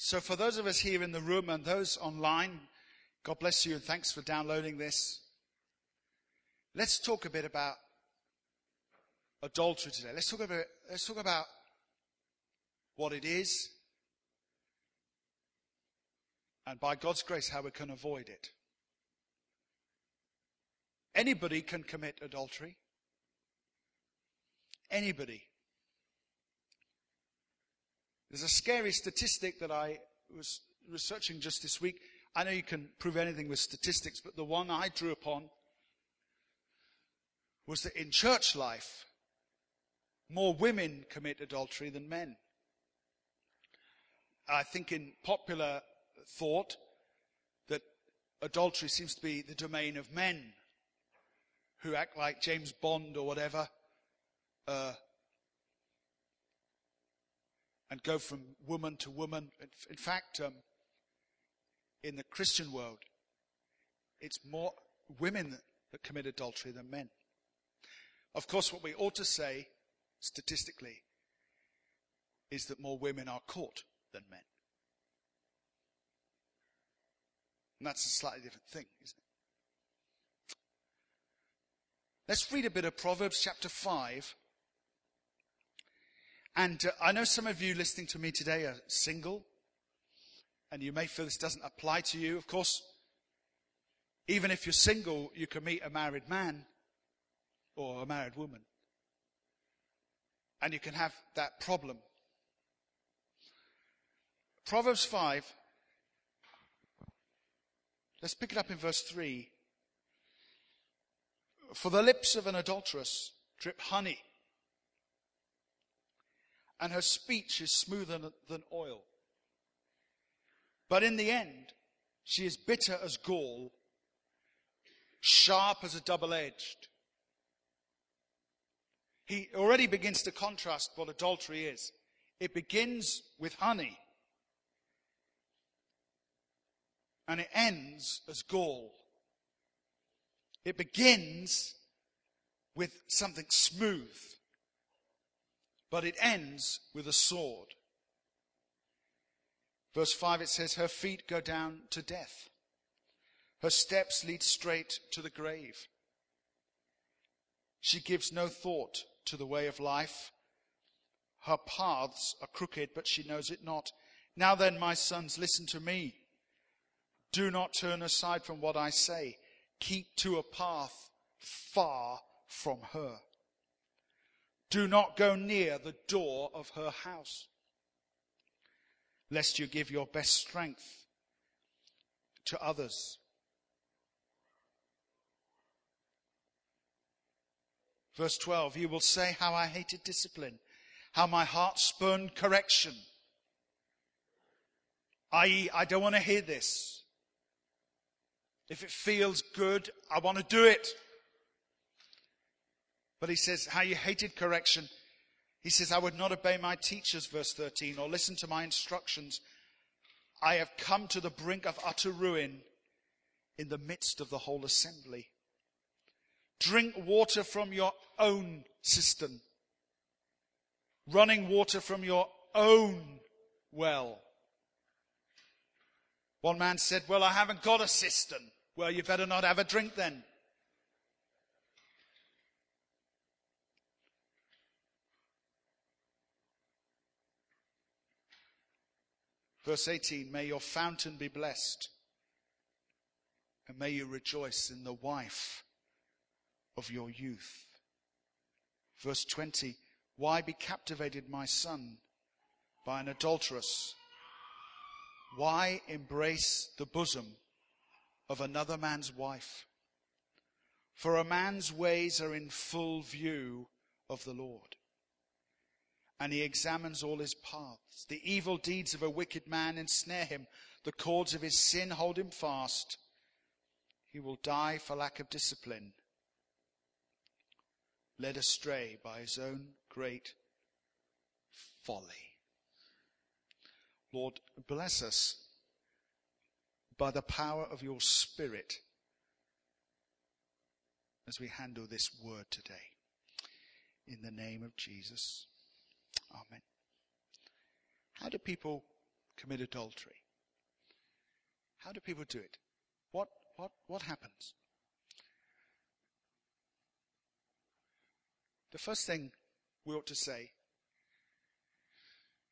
So for those of us here in the room and those online, God bless you and thanks for downloading this. Let's talk a bit about adultery today. Let's talk about what it is, and by God's grace, how we can avoid it. Anybody can commit adultery. Anybody. There's a scary statistic that I was researching just this week. I know you can prove anything with statistics, but the one I drew upon was that in church life, more women commit adultery than men. I think in popular thought that adultery seems to be the domain of men who act like James Bond or whatever, and go from woman to woman. In fact, in the Christian world, it's more women that commit adultery than men. Of course, what we ought to say, statistically, is that more women are caught than men. And that's a slightly different thing, isn't it? Let's read a bit of Proverbs chapter 5. And I know some of you listening to me today are single, and you may feel this doesn't apply to you. Of course, even if you're single, you can meet a married man or a married woman, and you can have that problem. Proverbs 5, let's pick it up in verse 3. For the lips of an adulteress drip honey, and her speech is smoother than oil. But in the end, she is bitter as gall, sharp as a double-edged. He already begins to contrast what adultery is. It begins with honey, and it ends as gall. It begins with something smooth, but it ends with a sword. Verse 5, it says, her feet go down to death. Her steps lead straight to the grave. She gives no thought to the way of life. Her paths are crooked, but she knows it not. Now then, my sons, listen to me. Do not turn aside from what I say. Keep to a path far from her. Do not go near the door of her house, lest you give your best strength to others. Verse 12, you will say, how I hated discipline, how my heart spurned correction. I.e., I don't want to hear this. If it feels good, I want to do it. But he says, how you hated correction. He says, I would not obey my teachers, verse 13, or listen to my instructions. I have come to the brink of utter ruin in the midst of the whole assembly. Drink water from your own cistern, running water from your own well. One man said, well, I haven't got a cistern. Well, you better not have a drink then. Verse 18, may your fountain be blessed, and may you rejoice in the wife of your youth. Verse 20, why be captivated, my son, by an adulteress? Why embrace the bosom of another man's wife? For a man's ways are in full view of the Lord, and he examines all his paths. The evil deeds of a wicked man ensnare him. The cords of his sin hold him fast. He will die for lack of discipline, led astray by his own great folly. Lord, bless us by the power of your Spirit as we handle this word today. In the name of Jesus. Amen. How do people commit adultery. How do people do it? What happens? The first thing we ought to say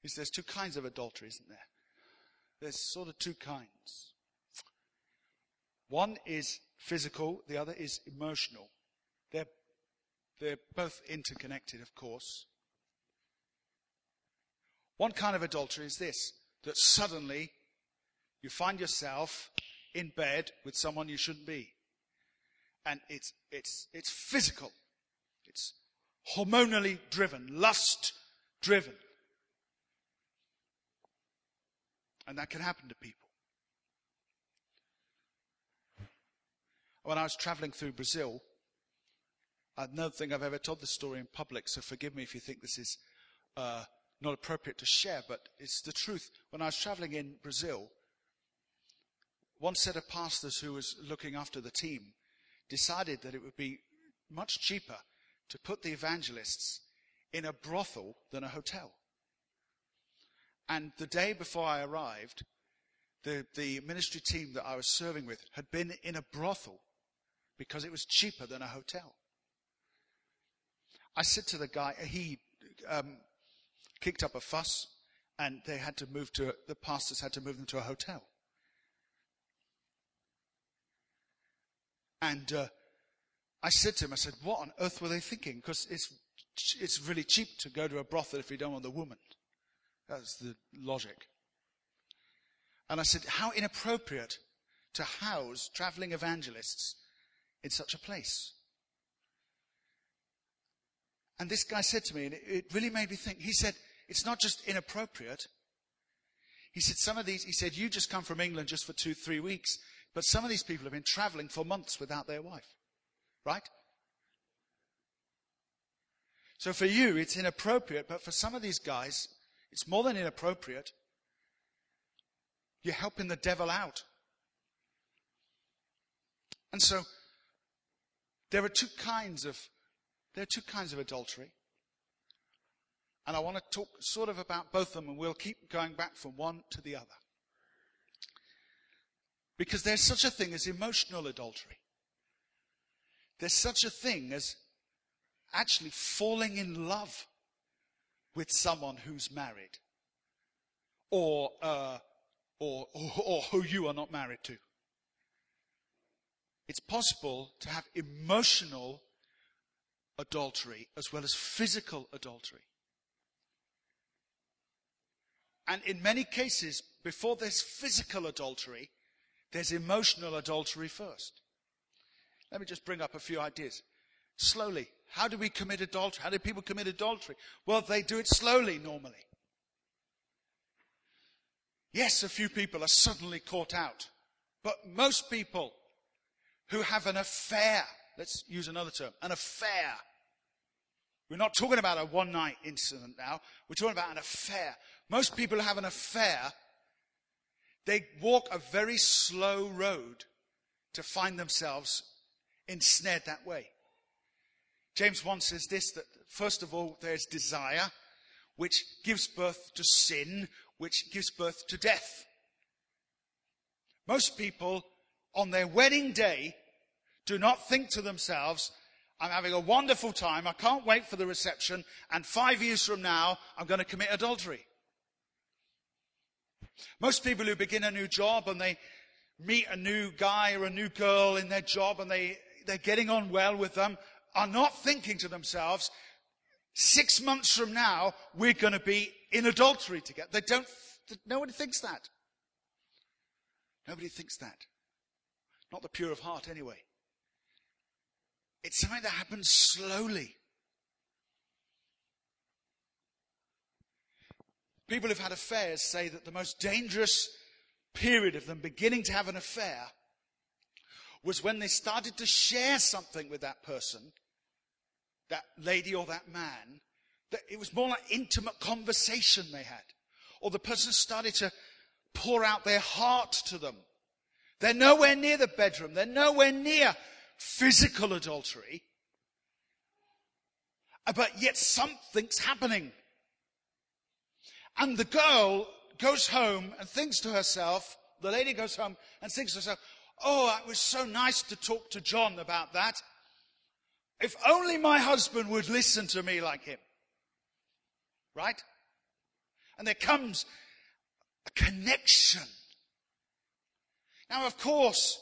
is there's two kinds of adultery, isn't there? There's sort of two kinds. One is physical, the other is emotional. They're both interconnected, of course. One kind of adultery is this, that suddenly you find yourself in bed with someone you shouldn't be. And it's physical. It's hormonally driven, lust driven. And that can happen to people. When I was traveling through Brazil, I don't think I've ever told this story in public, so forgive me if you think this is not appropriate to share, but it's the truth. When I was traveling in Brazil, one set of pastors who was looking after the team decided that it would be much cheaper to put the evangelists in a brothel than a hotel. And the day before I arrived, the ministry team that I was serving with had been in a brothel because it was cheaper than a hotel. I said to the guy, he kicked up a fuss, and they had to move to the pastors had to move them to a hotel. And I said to him, I said, what on earth were they thinking? Because it's really cheap to go to a brothel if you don't want the woman. That's the logic. And I said, how inappropriate to house traveling evangelists in such a place. And this guy said to me, and it really made me think, he said, it's not just inappropriate. He said, some of these, he said, you just come from England just for 2-3 weeks, but some of these people have been traveling for months without their wife, right? So for you, it's inappropriate, but for some of these guys, it's more than inappropriate. You're helping the devil out. And so, there are two kinds of adultery. And I want to talk sort of about both of them, and we'll keep going back from one to the other. Because there's such a thing as emotional adultery. There's such a thing as actually falling in love with someone who's married. Or who you are not married to. It's possible to have emotional adultery as well as physical adultery. And in many cases, before there's physical adultery, there's emotional adultery first. Let me just bring up a few ideas. Slowly. How do we commit adultery? How do people commit adultery? Well, they do it slowly normally. Yes, a few people are suddenly caught out. But most people who have an affair, let's use another term, an affair. We're not talking about a one-night incident now. We're talking about an affair. Most people who have an affair, they walk a very slow road to find themselves ensnared that way. James 1 says this, that first of all, there's desire, which gives birth to sin, which gives birth to death. Most people, on their wedding day, do not think to themselves, I'm having a wonderful time, I can't wait for the reception, and 5 years from now, I'm going to commit adultery. Most people who begin a new job and they meet a new guy or a new girl in their job and they're getting on well with them are not thinking to themselves, 6 months from now, we're going to be in adultery together. Nobody thinks that. Nobody thinks that. Not the pure of heart anyway. It's something that happens slowly. People who've had affairs say that the most dangerous period of them beginning to have an affair was when they started to share something with that person, that lady or that man, that it was more like intimate conversation they had. Or the person started to pour out their heart to them. They're nowhere near the bedroom. They're nowhere near physical adultery, but yet something's happening. And the girl goes home and thinks to herself, the lady goes home and thinks to herself, oh, it was so nice to talk to John about that. If only my husband would listen to me like him. Right? And there comes a connection. Now, of course,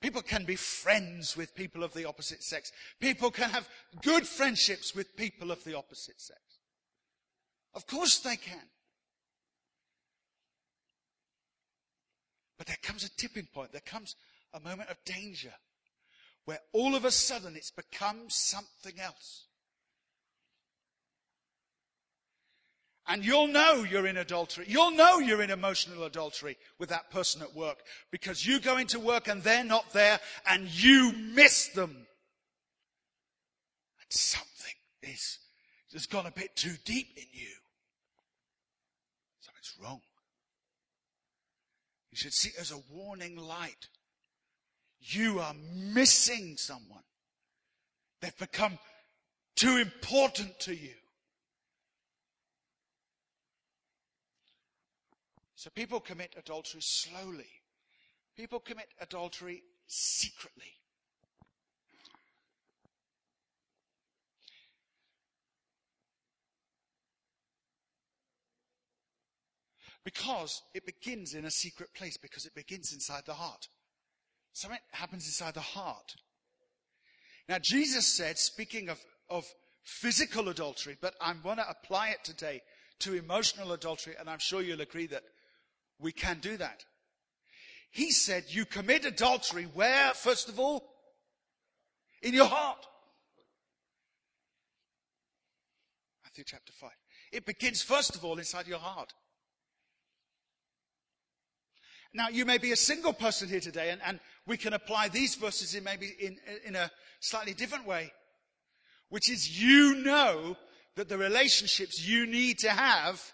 people can be friends with people of the opposite sex. People can have good friendships with people of the opposite sex. Of course they can. But there comes a tipping point. There comes a moment of danger where all of a sudden it's become something else. And you'll know you're in adultery. You'll know you're in emotional adultery with that person at work because you go into work and they're not there and you miss them. And something has gone a bit too deep in you. Something's wrong. You should see it as a warning light. You are missing someone. They've become too important to you. So people commit adultery slowly. People commit adultery secretly. Because it begins in a secret place, because it begins inside the heart. Something happens inside the heart. Now, Jesus said, speaking of physical adultery, but I want to apply it today to emotional adultery, and I'm sure you'll agree that we can do that. He said, you commit adultery where, first of all? In your heart. Matthew chapter 5. It begins, first of all, inside your heart. Now, you may be a single person here today, and we can apply these verses in maybe in a slightly different way, which is you know that the relationships you need to have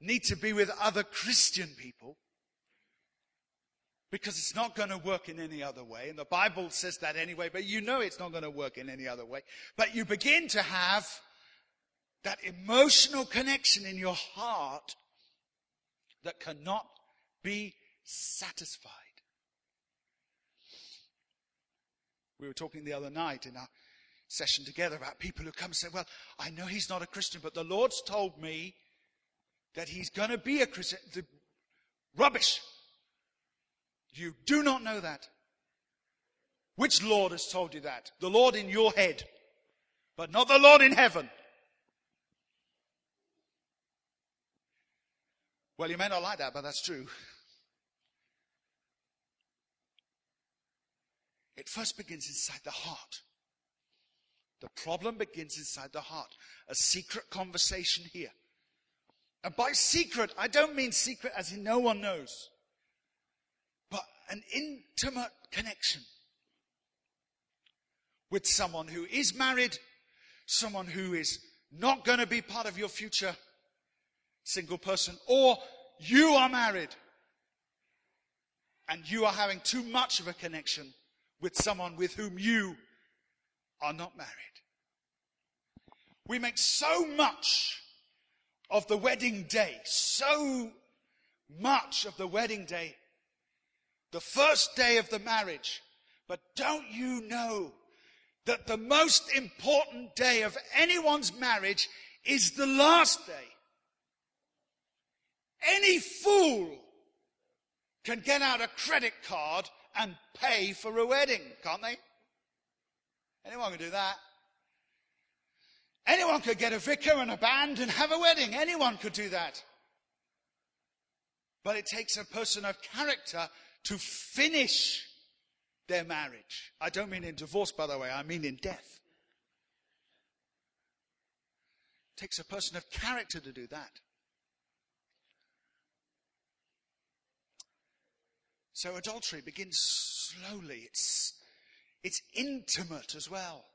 need to be with other Christian people because it's not going to work in any other way. And the Bible says that anyway, but you know it's not going to work in any other way. But you begin to have that emotional connection in your heart that cannot be satisfied. We were talking the other night in our session together about people who come and say, well, I know he's not a Christian, but the Lord's told me that he's going to be a Christian. Rubbish. You do not know that. Which Lord has told you that? The Lord in your head, but not the Lord in heaven. Well, you may not like that, but that's true. It first begins inside the heart. The problem begins inside the heart. A secret conversation here. And by secret, I don't mean secret as in no one knows, but an intimate connection with someone who is married, someone who is not going to be part of your future, single person, or you are married and you are having too much of a connection with someone with whom you are not married. We make so much of the wedding day, the first day of the marriage. But don't you know that the most important day of anyone's marriage is the last day? Any fool can get out a credit card and pay for a wedding, can't they? Anyone can do that. Anyone could get a vicar and a band and have a wedding. Anyone could do that. But it takes a person of character to finish their marriage. I don't mean in divorce, by the way. I mean in death. It takes a person of character to do that. So adultery begins slowly. It's intimate as well.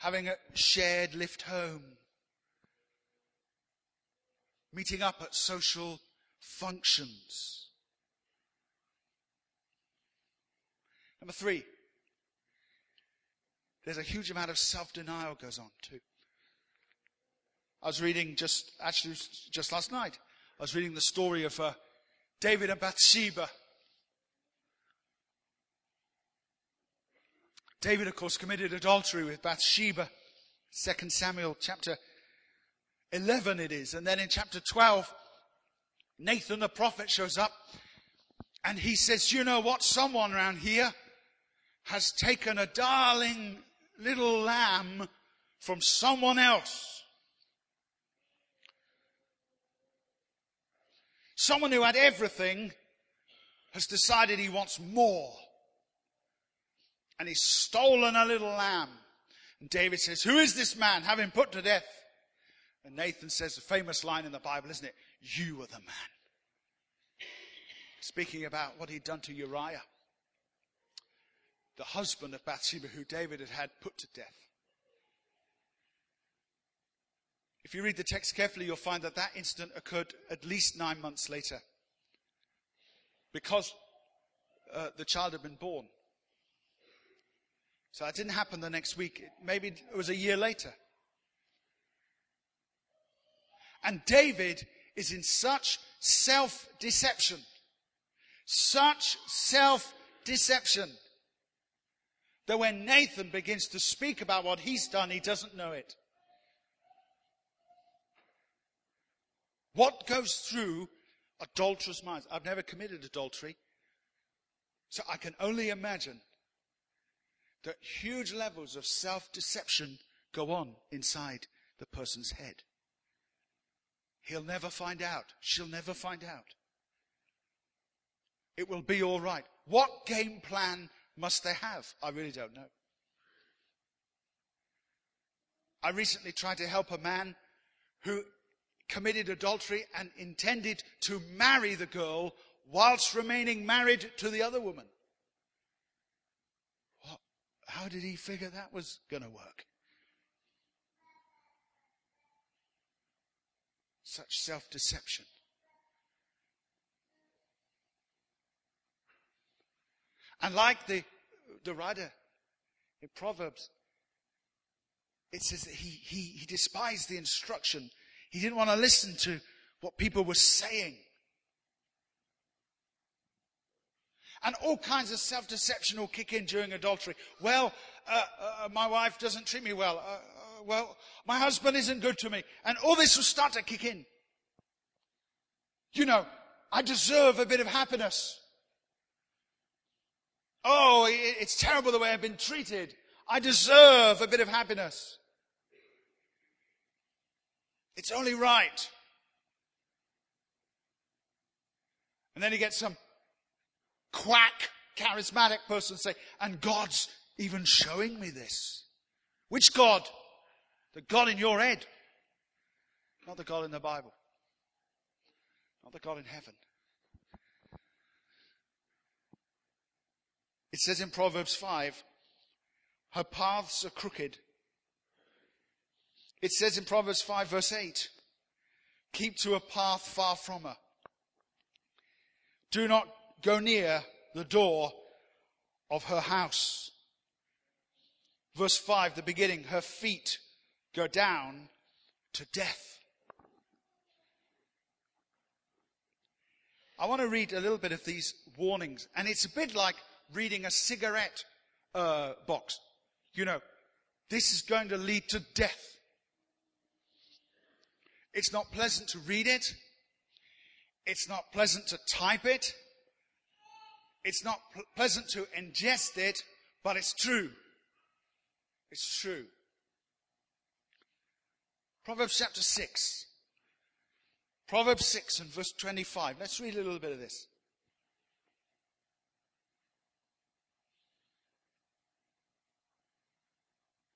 Having a shared lift home. Meeting up at social functions. Number 3. There's a huge amount of self-denial goes on too. I was reading just last night, I was reading the story of David and Bathsheba. David, of course, committed adultery with Bathsheba. 2 Samuel chapter 11 it is. And then in chapter 12, Nathan the prophet shows up and he says, you know what? Someone around here has taken a darling little lamb from someone else. Someone who had everything has decided he wants more. And he's stolen a little lamb. And David says, who is this man? Have him put to death. And Nathan says a famous line in the Bible, isn't it? You are the man. Speaking about what he'd done to Uriah, the husband of Bathsheba, who David had had put to death. If you read the text carefully, you'll find that that incident occurred at least 9 months later, because the child had been born. So that didn't happen the next week. Maybe it was a year later. And David is in such self-deception. Such self-deception. That when Nathan begins to speak about what he's done, he doesn't know it. What goes through adulterous minds? I've never committed adultery. So I can only imagine that huge levels of self-deception go on inside the person's head. He'll never find out. She'll never find out. It will be all right. What game plan must they have? I really don't know. I recently tried to help a man who committed adultery and intended to marry the girl whilst remaining married to the other woman. How did he figure that was going to work? Such self-deception. And like the writer in Proverbs, it says that he despised the instruction. He didn't want to listen to what people were saying. And all kinds of self-deception will kick in during adultery. Well, my wife doesn't treat me well. Well, my husband isn't good to me. And all this will start to kick in. You know, I deserve a bit of happiness. Oh, it's terrible the way I've been treated. I deserve a bit of happiness. It's only right. And then you get some quack, charismatic person say, and God's even showing me this. Which God? The God in your head. Not the God in the Bible. Not the God in heaven. It says in Proverbs 5, her paths are crooked. It says in Proverbs 5 verse 8, keep to a path far from her. Do not go near the door of her house. Verse 5, the beginning, her feet go down to death. I want to read a little bit of these warnings. And it's a bit like reading a cigarette box. You know, this is going to lead to death. It's not pleasant to read it. It's not pleasant to type it. It's not pleasant to ingest it, but it's true. It's true. Proverbs chapter 6. Proverbs 6 and verse 25. Let's read a little bit of this.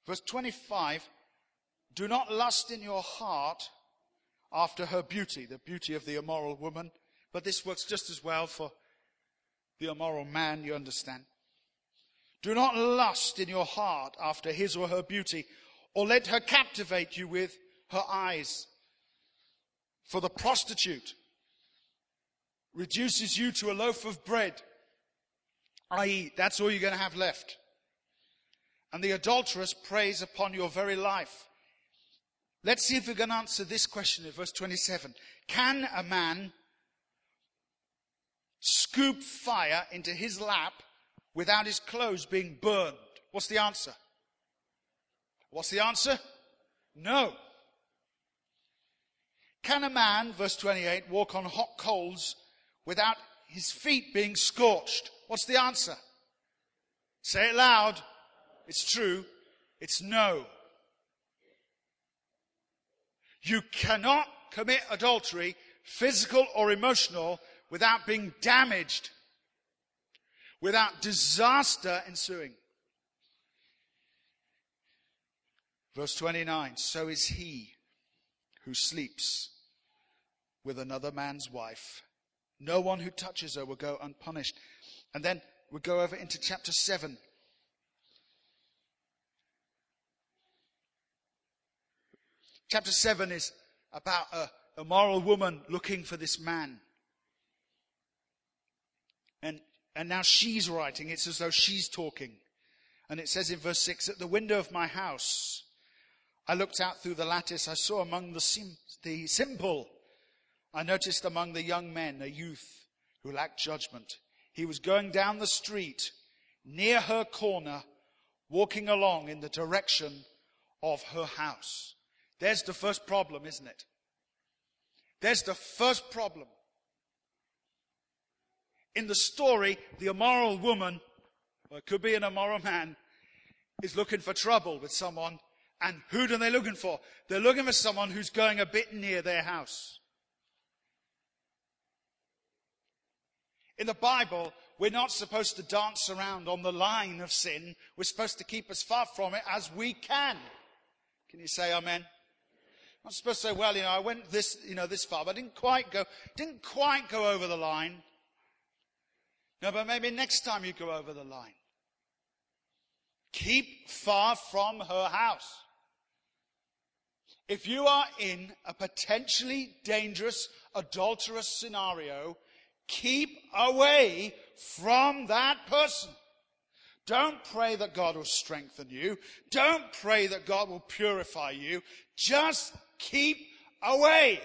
Verse 25. Do not lust in your heart after her beauty, the beauty of the immoral woman. But this works just as well for the immoral man, you understand. Do not lust in your heart after his or her beauty, or let her captivate you with her eyes. For the prostitute reduces you to a loaf of bread, i.e., that's all you're going to have left. And the adulteress preys upon your very life. Let's see if we can answer this question in verse 27. Can a man scoop fire into his lap without his clothes being burned? What's the answer? What's the answer? No. Can a man, verse 28, walk on hot coals without his feet being scorched? What's the answer? Say it loud. It's true. It's no. You cannot commit adultery, physical or emotional, without being damaged, without disaster ensuing. Verse 29, so is he who sleeps with another man's wife. No one who touches her will go unpunished. And then we go over into chapter 7. Chapter 7 is about an immoral woman looking for this man. And now she's writing. It's as though she's talking. And it says in verse 6, at the window of my house, I looked out through the lattice. I saw among the simple, I noticed among the young men, a youth who lacked judgment. He was going down the street near her corner, walking along in the direction of her house. There's the first problem, isn't it? There's the first problem. In the story, the immoral woman, or it could be an immoral man, is looking for trouble with someone. And who are they looking for? They're looking for someone who's going a bit near their house. In the Bible, we're not supposed to dance around on the line of sin. We're supposed to keep as far from it as we can. Can you say amen? I'm supposed to say, well, I went this far, but I didn't quite go over the line. No, but maybe next time you go over the line. Keep far from her house. If you are in a potentially dangerous, adulterous scenario, keep away from that person. Don't pray that God will strengthen you. Don't pray that God will purify you. Just keep away.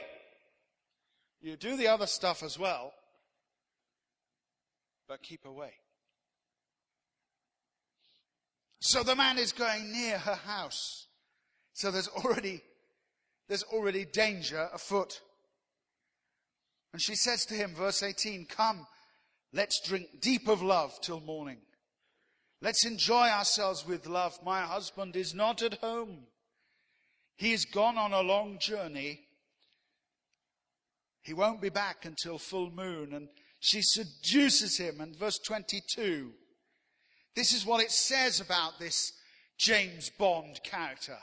You do the other stuff as well, but keep away. So the man is going near her house. So there's already danger afoot. And she says to him, verse 18, come, let's drink deep of love till morning. Let's enjoy ourselves with love. My husband is not at home. He is gone on a long journey. He won't be back until full moon. And she seduces him. And verse 22, this is what it says about this James Bond character.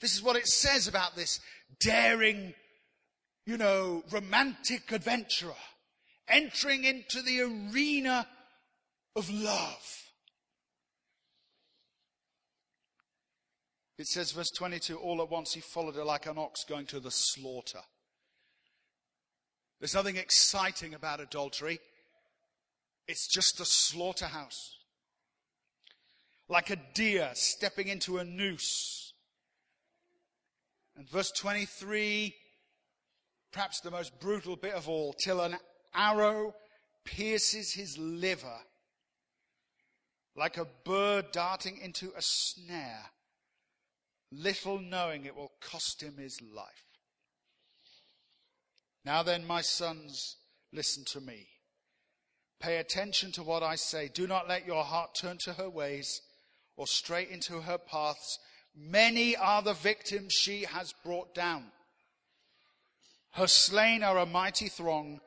This is what it says about this daring, romantic adventurer entering into the arena of love. It says, verse 22, all at once he followed her like an ox going to the slaughter. There's nothing exciting about adultery. It's just a slaughterhouse. Like a deer stepping into a noose. And verse 23, perhaps the most brutal bit of all, till an arrow pierces his liver like a bird darting into a snare. Little knowing it will cost him his life. Now then, my sons, listen to me. Pay attention to what I say. Do not let your heart turn to her ways or stray into her paths. Many are the victims she has brought down. Her slain are a mighty throng.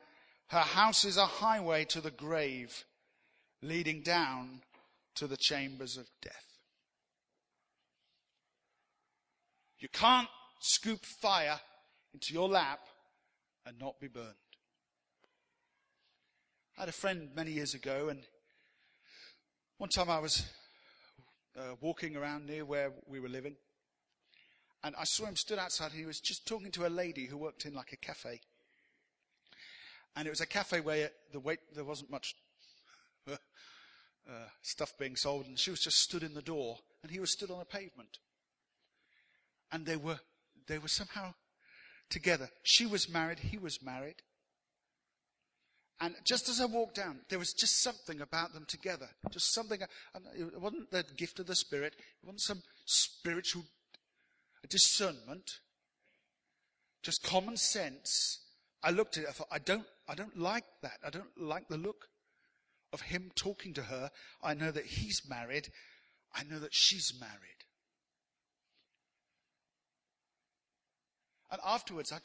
Her house is a highway to the grave, leading down to the chambers of death. You can't scoop fire into your lap and not be burned. I had a friend many years ago, and one time I was walking around near where we were living, and I saw him stood outside, and he was just talking to a lady who worked in like a cafe. And it was a cafe where there wasn't much stuff being sold, and she was just stood in the door, and he was stood on the pavement. And they were they were somehow together. She was married, he was married. And just as I walked down, there was just something about them together. Just something. It wasn't the gift of the Spirit. It wasn't some spiritual discernment. Just common sense. I looked at it. I thought, I don't like that. I don't like the look of him talking to her. I know that he's married. I know that she's married. And afterwards, I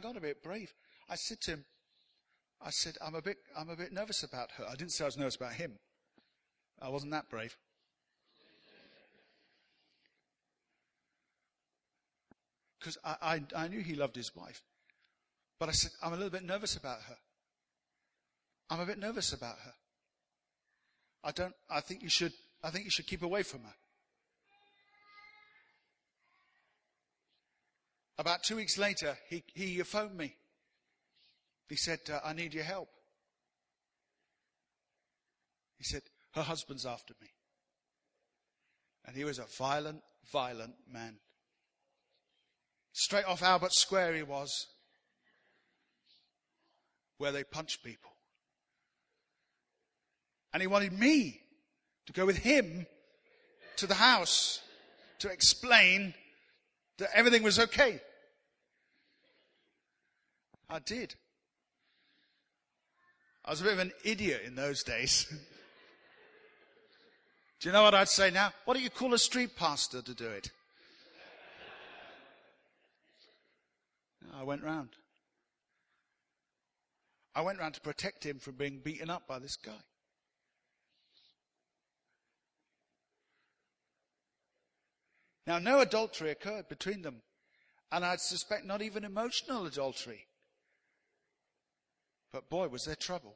got a bit brave. I said to him, I'm a bit nervous about her. I didn't say I was nervous about him. I wasn't that brave. Because I knew he loved his wife. But I said, I'm a bit nervous about her. I think you should keep away from her. About 2 weeks later, he phoned me. He said, I need your help. He said, her husband's after me. And he was a violent, violent man. Straight off Albert Square he was, where they punched people. And he wanted me to go with him to the house to explain that everything was okay. I did. I was a bit of an idiot in those days. Do you know what I'd say now? Why don't you call a street pastor to do it? I went round. I went round to protect him from being beaten up by this guy. Now, no adultery occurred between them. And I'd suspect not even emotional adultery. But boy, was there trouble.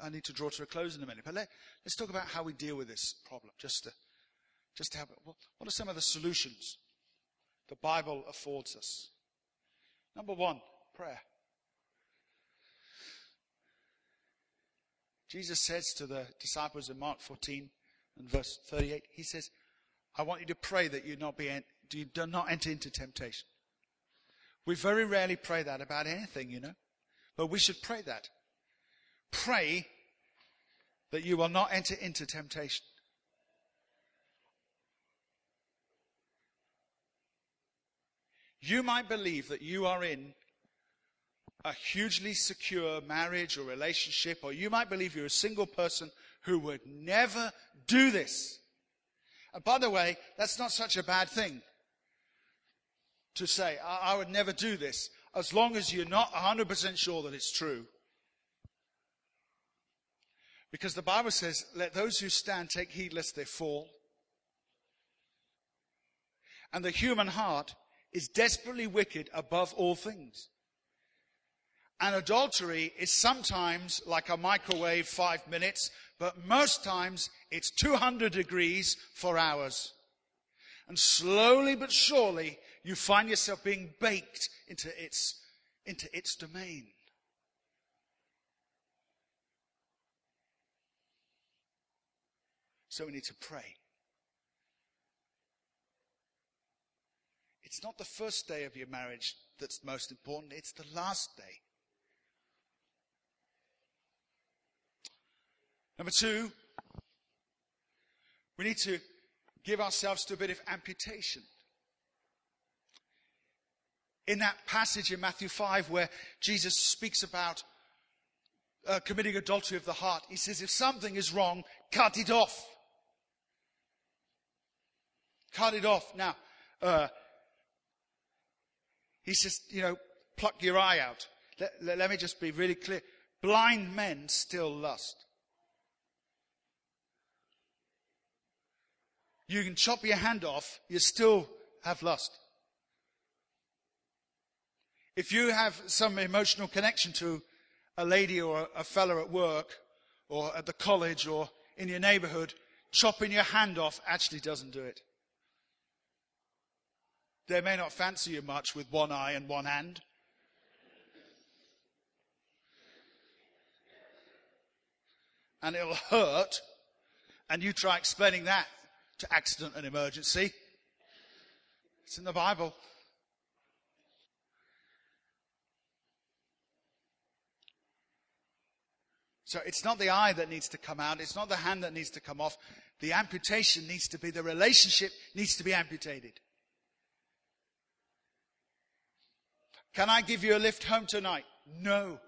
I need to draw to a close in a minute, but let's talk about how we deal with this problem. Just to have, what are some of the solutions the Bible affords us? Number one, prayer. Jesus says to the disciples in Mark 14 and verse 38, he says, I want you to pray that you do not enter into temptation. We very rarely pray that about anything, but we should pray that. Pray that you will not enter into temptation. You might believe that you are in a hugely secure marriage or relationship, or you might believe you're a single person who would never do this. And by the way, that's not such a bad thing. To say, I would never do this, as long as you're not 100% sure that it's true. Because the Bible says, let those who stand take heed lest they fall. And the human heart is desperately wicked above all things. And adultery is sometimes like a microwave 5 minutes, but most times it's 200 degrees for hours. And slowly but surely, you find yourself being baked into its domain. So we need to pray. It's not the first day of your marriage that's most important. It's the last day. Number two, we need to give ourselves to a bit of amputation. In that passage in Matthew 5 where Jesus speaks about committing adultery of the heart, he says, if something is wrong, cut it off. Cut it off. Now, he says, pluck your eye out. Let me just be really clear. Blind men still lust. You can chop your hand off, you still have lust. If you have some emotional connection to a lady or a fellow at work or at the college or in your neighborhood, chopping your hand off actually doesn't do it. They may not fancy you much with one eye and one hand. And it'll hurt. And you try explaining that to accident and emergency. It's in the Bible. So it's not the eye that needs to come out. It's not the hand that needs to come off. The amputation needs to be, the relationship needs to be amputated. Can I give you a lift home tonight? No.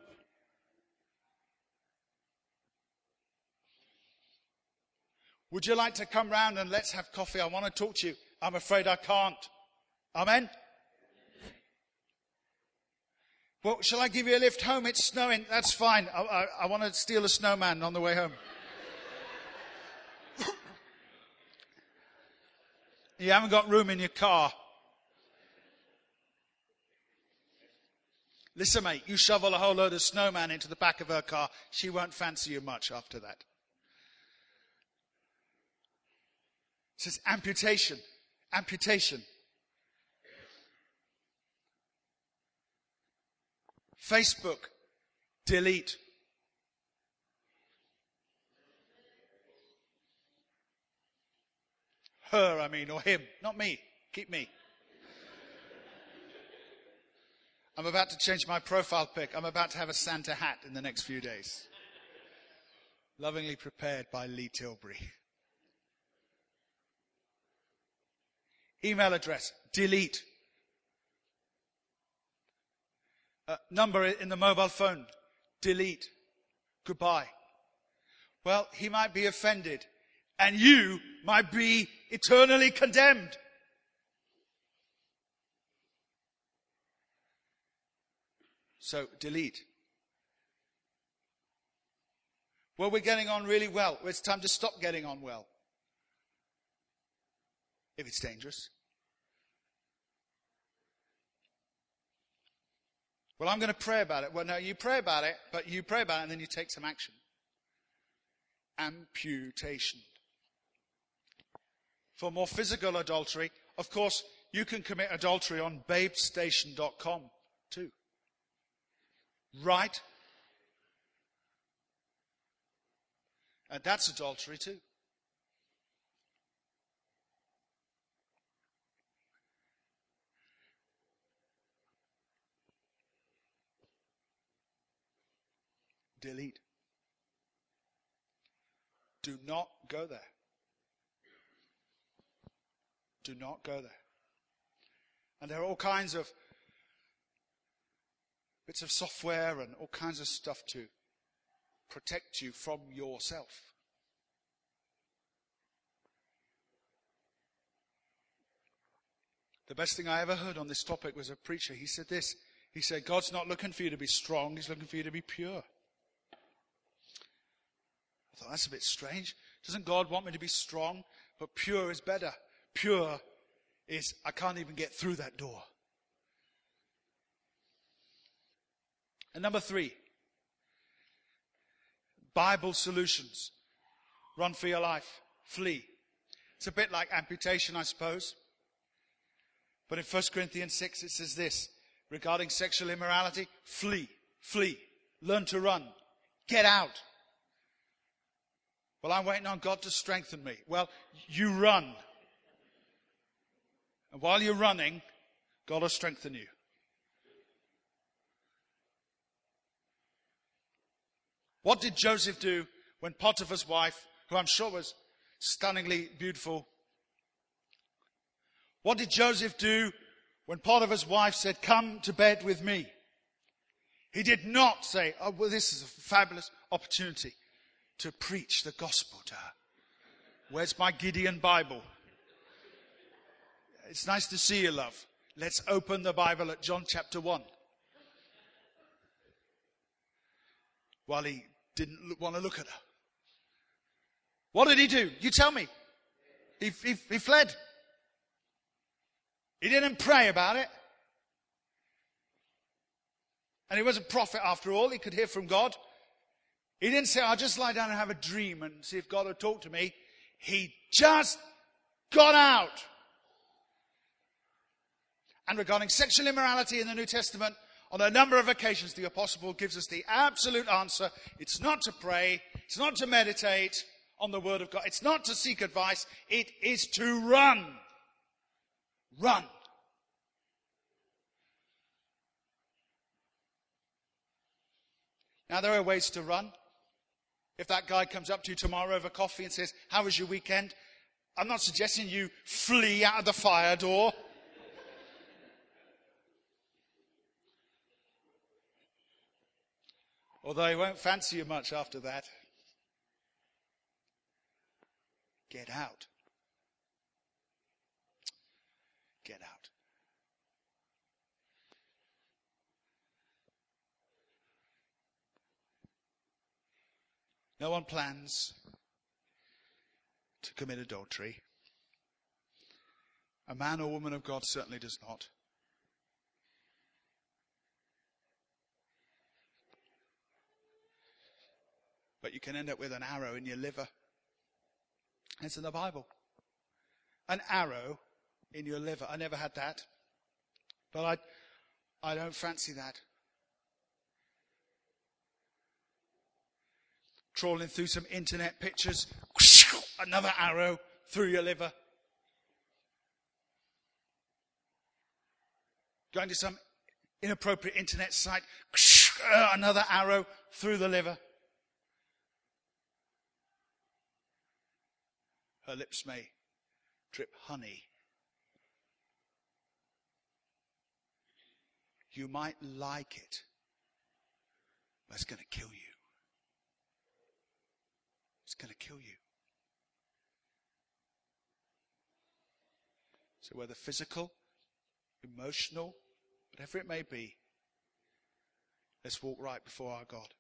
Would you like to come round and let's have coffee? I want to talk to you. I'm afraid I can't. Amen? Well, shall I give you a lift home? It's snowing. That's fine. I want to steal a snowman on the way home. You haven't got room in your car. Listen, mate, you shovel a whole load of snowman into the back of her car. She won't fancy you much after that. It says amputation. Amputation. Facebook, delete. Her, I mean, or him. Not me. Keep me. I'm about to change my profile pic. I'm about to have a Santa hat in the next few days. Lovingly prepared by Lee Tilbury. Email address, delete. Number in the mobile phone, delete. Goodbye. Well, he might be offended, and you might be eternally condemned. So, delete. Well, we're getting on really well. It's time to stop getting on well. If it's dangerous. Well, I'm going to pray about it. Well, no, you pray about it, but you pray about it and then you take some action. Amputation. For more physical adultery, of course, you can commit adultery on babestation.com too. Right? And that's adultery too. Delete. Do not go there. Do not go there. And there are all kinds of bits of software and all kinds of stuff to protect you from yourself. The best thing I ever heard on this topic was a preacher. He said this. He said, God's not looking for you to be strong. He's looking for you to be pure. I thought, that's a bit strange. Doesn't God want me to be strong? But pure is better. Pure is, I can't even get through that door. And number 3, Bible solutions. Run for your life. Flee. It's a bit like amputation, I suppose. But in 1 Corinthians 6, it says this. Regarding sexual immorality, flee. Flee. Learn to run. Get out. Well, I'm waiting on God to strengthen me. Well, you run. And while you're running, God will strengthen you. What did Joseph do when Potiphar's wife, who I'm sure was stunningly beautiful, what did Joseph do when Potiphar's wife said, come to bed with me? He did not say, oh, well, this is a fabulous opportunity to preach the gospel to her. Where's my Gideon Bible? It's nice to see you, love. Let's open the Bible at John chapter 1. While he didn't want to look at her. What did he do? You tell me. He fled. He didn't pray about it. And he was a prophet after all. He could hear from God. He didn't say, I'll just lie down and have a dream and see if God will talk to me. He just got out. And regarding sexual immorality in the New Testament, on a number of occasions, the Apostle Paul gives us the absolute answer. It's not to pray. It's not to meditate on the Word of God. It's not to seek advice. It is to run. Run. Now, there are ways to run. If that guy comes up to you tomorrow over coffee and says, how was your weekend? I'm not suggesting you flee out of the fire door. Although he won't fancy you much after that. Get out. Get out. No one plans to commit adultery. A man or woman of God certainly does not. But you can end up with an arrow in your liver. It's in the Bible. An arrow in your liver. I never had that. But I don't fancy that. Trawling through some internet pictures. Another arrow through your liver. Going to some inappropriate internet site. Another arrow through the liver. Her lips may drip honey. You might like it, but it's going to kill you. It's going to kill you. So whether physical, emotional, whatever it may be, let's walk right before our God.